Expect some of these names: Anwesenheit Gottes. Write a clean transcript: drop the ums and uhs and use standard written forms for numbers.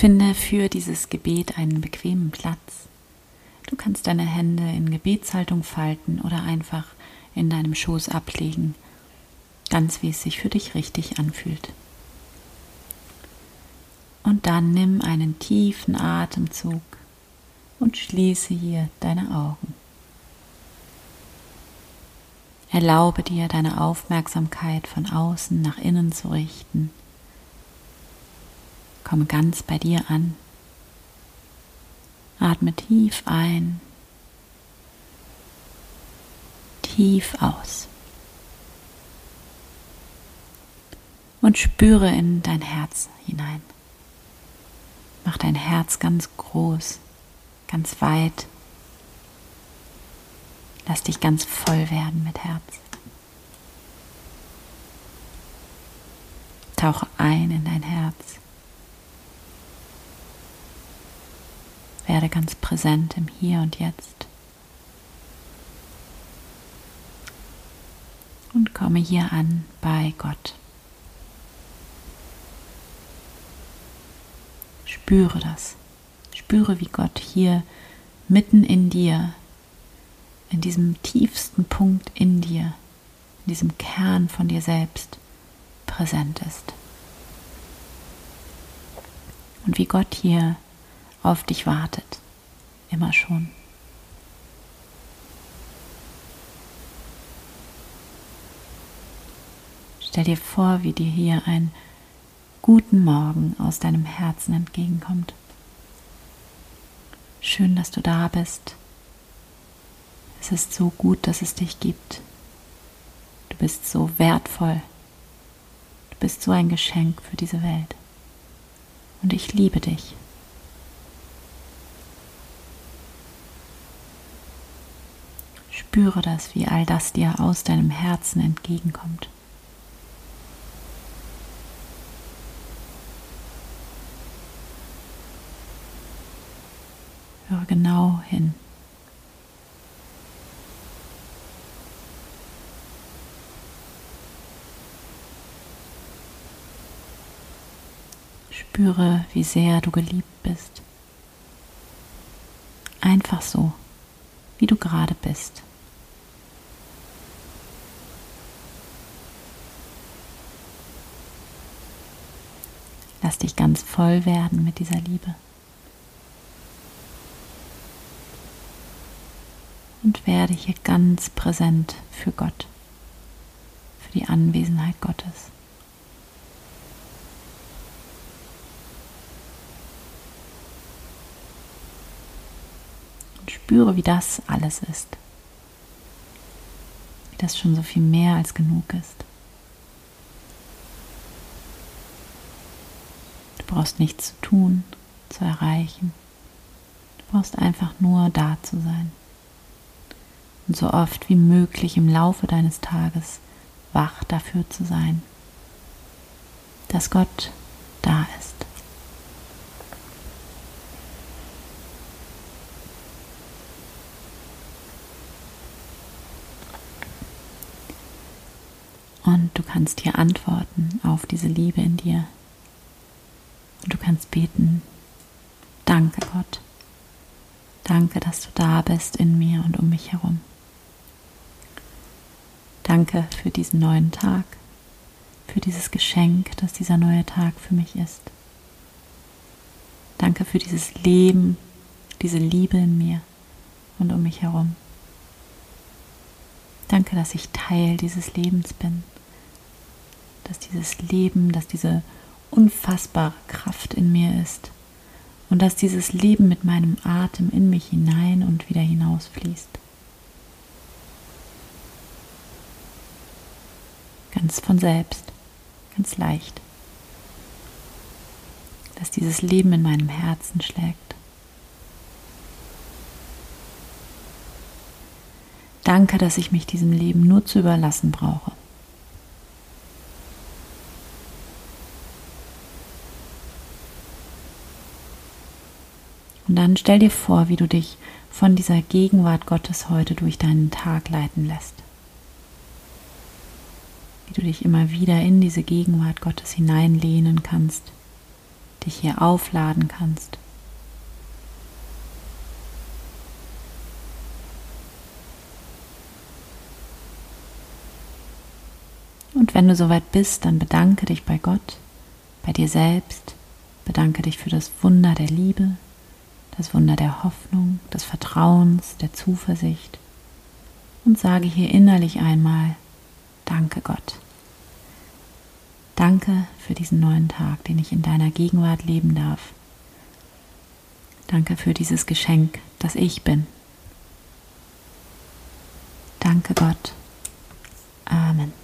Finde für dieses Gebet einen bequemen Platz. Du kannst deine Hände in Gebetshaltung falten oder einfach in deinem Schoß ablegen, ganz wie es sich für dich richtig anfühlt. Und dann nimm einen tiefen Atemzug und schließe hier deine Augen. Erlaube dir, deine Aufmerksamkeit von außen nach innen zu richten. Komme ganz bei dir an. Atme tief ein, tief aus. Und spüre in dein Herz hinein. Mach dein Herz ganz groß, ganz weit. Lass dich ganz voll werden mit Herz. Tauche ein in dein Herz. Werde ganz präsent im Hier und Jetzt. Und komme hier an bei Gott. Spüre das. Spüre, wie Gott hier mitten in dir, in diesem tiefsten Punkt in dir, in diesem Kern von dir selbst präsent ist. Und wie Gott hier auf dich wartet, immer schon. Stell dir vor, wie dir hier ein guten Morgen aus deinem Herzen entgegenkommt. Schön, dass du da bist. Es ist so gut, dass es dich gibt. Du bist so wertvoll. Du bist so ein Geschenk für diese Welt. Und ich liebe dich. Spüre das, wie all das dir aus deinem Herzen entgegenkommt. Höre genau hin. Spüre, wie sehr du geliebt bist. Einfach so, wie du gerade bist. Lass dich ganz voll werden mit dieser Liebe. Und werde hier ganz präsent für Gott, für die Anwesenheit Gottes. Und spüre, wie das alles ist. Wie das schon so viel mehr als genug ist. Du brauchst nichts zu tun, zu erreichen. Du brauchst einfach nur da zu sein. Und so oft wie möglich im Laufe deines Tages wach dafür zu sein, dass Gott da ist. Und du kannst hier antworten auf diese Liebe in dir. Und du kannst beten: Danke Gott, danke, dass du da bist in mir und um mich herum. Danke für diesen neuen Tag, für dieses Geschenk, das dieser neue Tag für mich ist. Danke für dieses Leben, diese Liebe in mir und um mich herum. Danke, dass ich Teil dieses Lebens bin, dass dieses Leben, dass diese unfassbare Kraft in mir ist und dass dieses Leben mit meinem Atem in mich hinein und wieder hinaus fließt. Ganz von selbst, ganz leicht. Dass dieses Leben in meinem Herzen schlägt. Danke, dass ich mich diesem Leben nur zu überlassen brauche. Und dann stell dir vor, wie du dich von dieser Gegenwart Gottes heute durch deinen Tag leiten lässt. Wie du dich immer wieder in diese Gegenwart Gottes hineinlehnen kannst dich hier aufladen kannst. Und wenn du soweit bist, dann bedanke dich bei Gott, bei dir selbst, bedanke dich für das Wunder der Liebe, das Wunder der Hoffnung, des Vertrauens, der Zuversicht und sage hier innerlich einmal, danke Gott. Danke für diesen neuen Tag, den ich in deiner Gegenwart leben darf. Danke für dieses Geschenk, das ich bin. Danke Gott. Amen.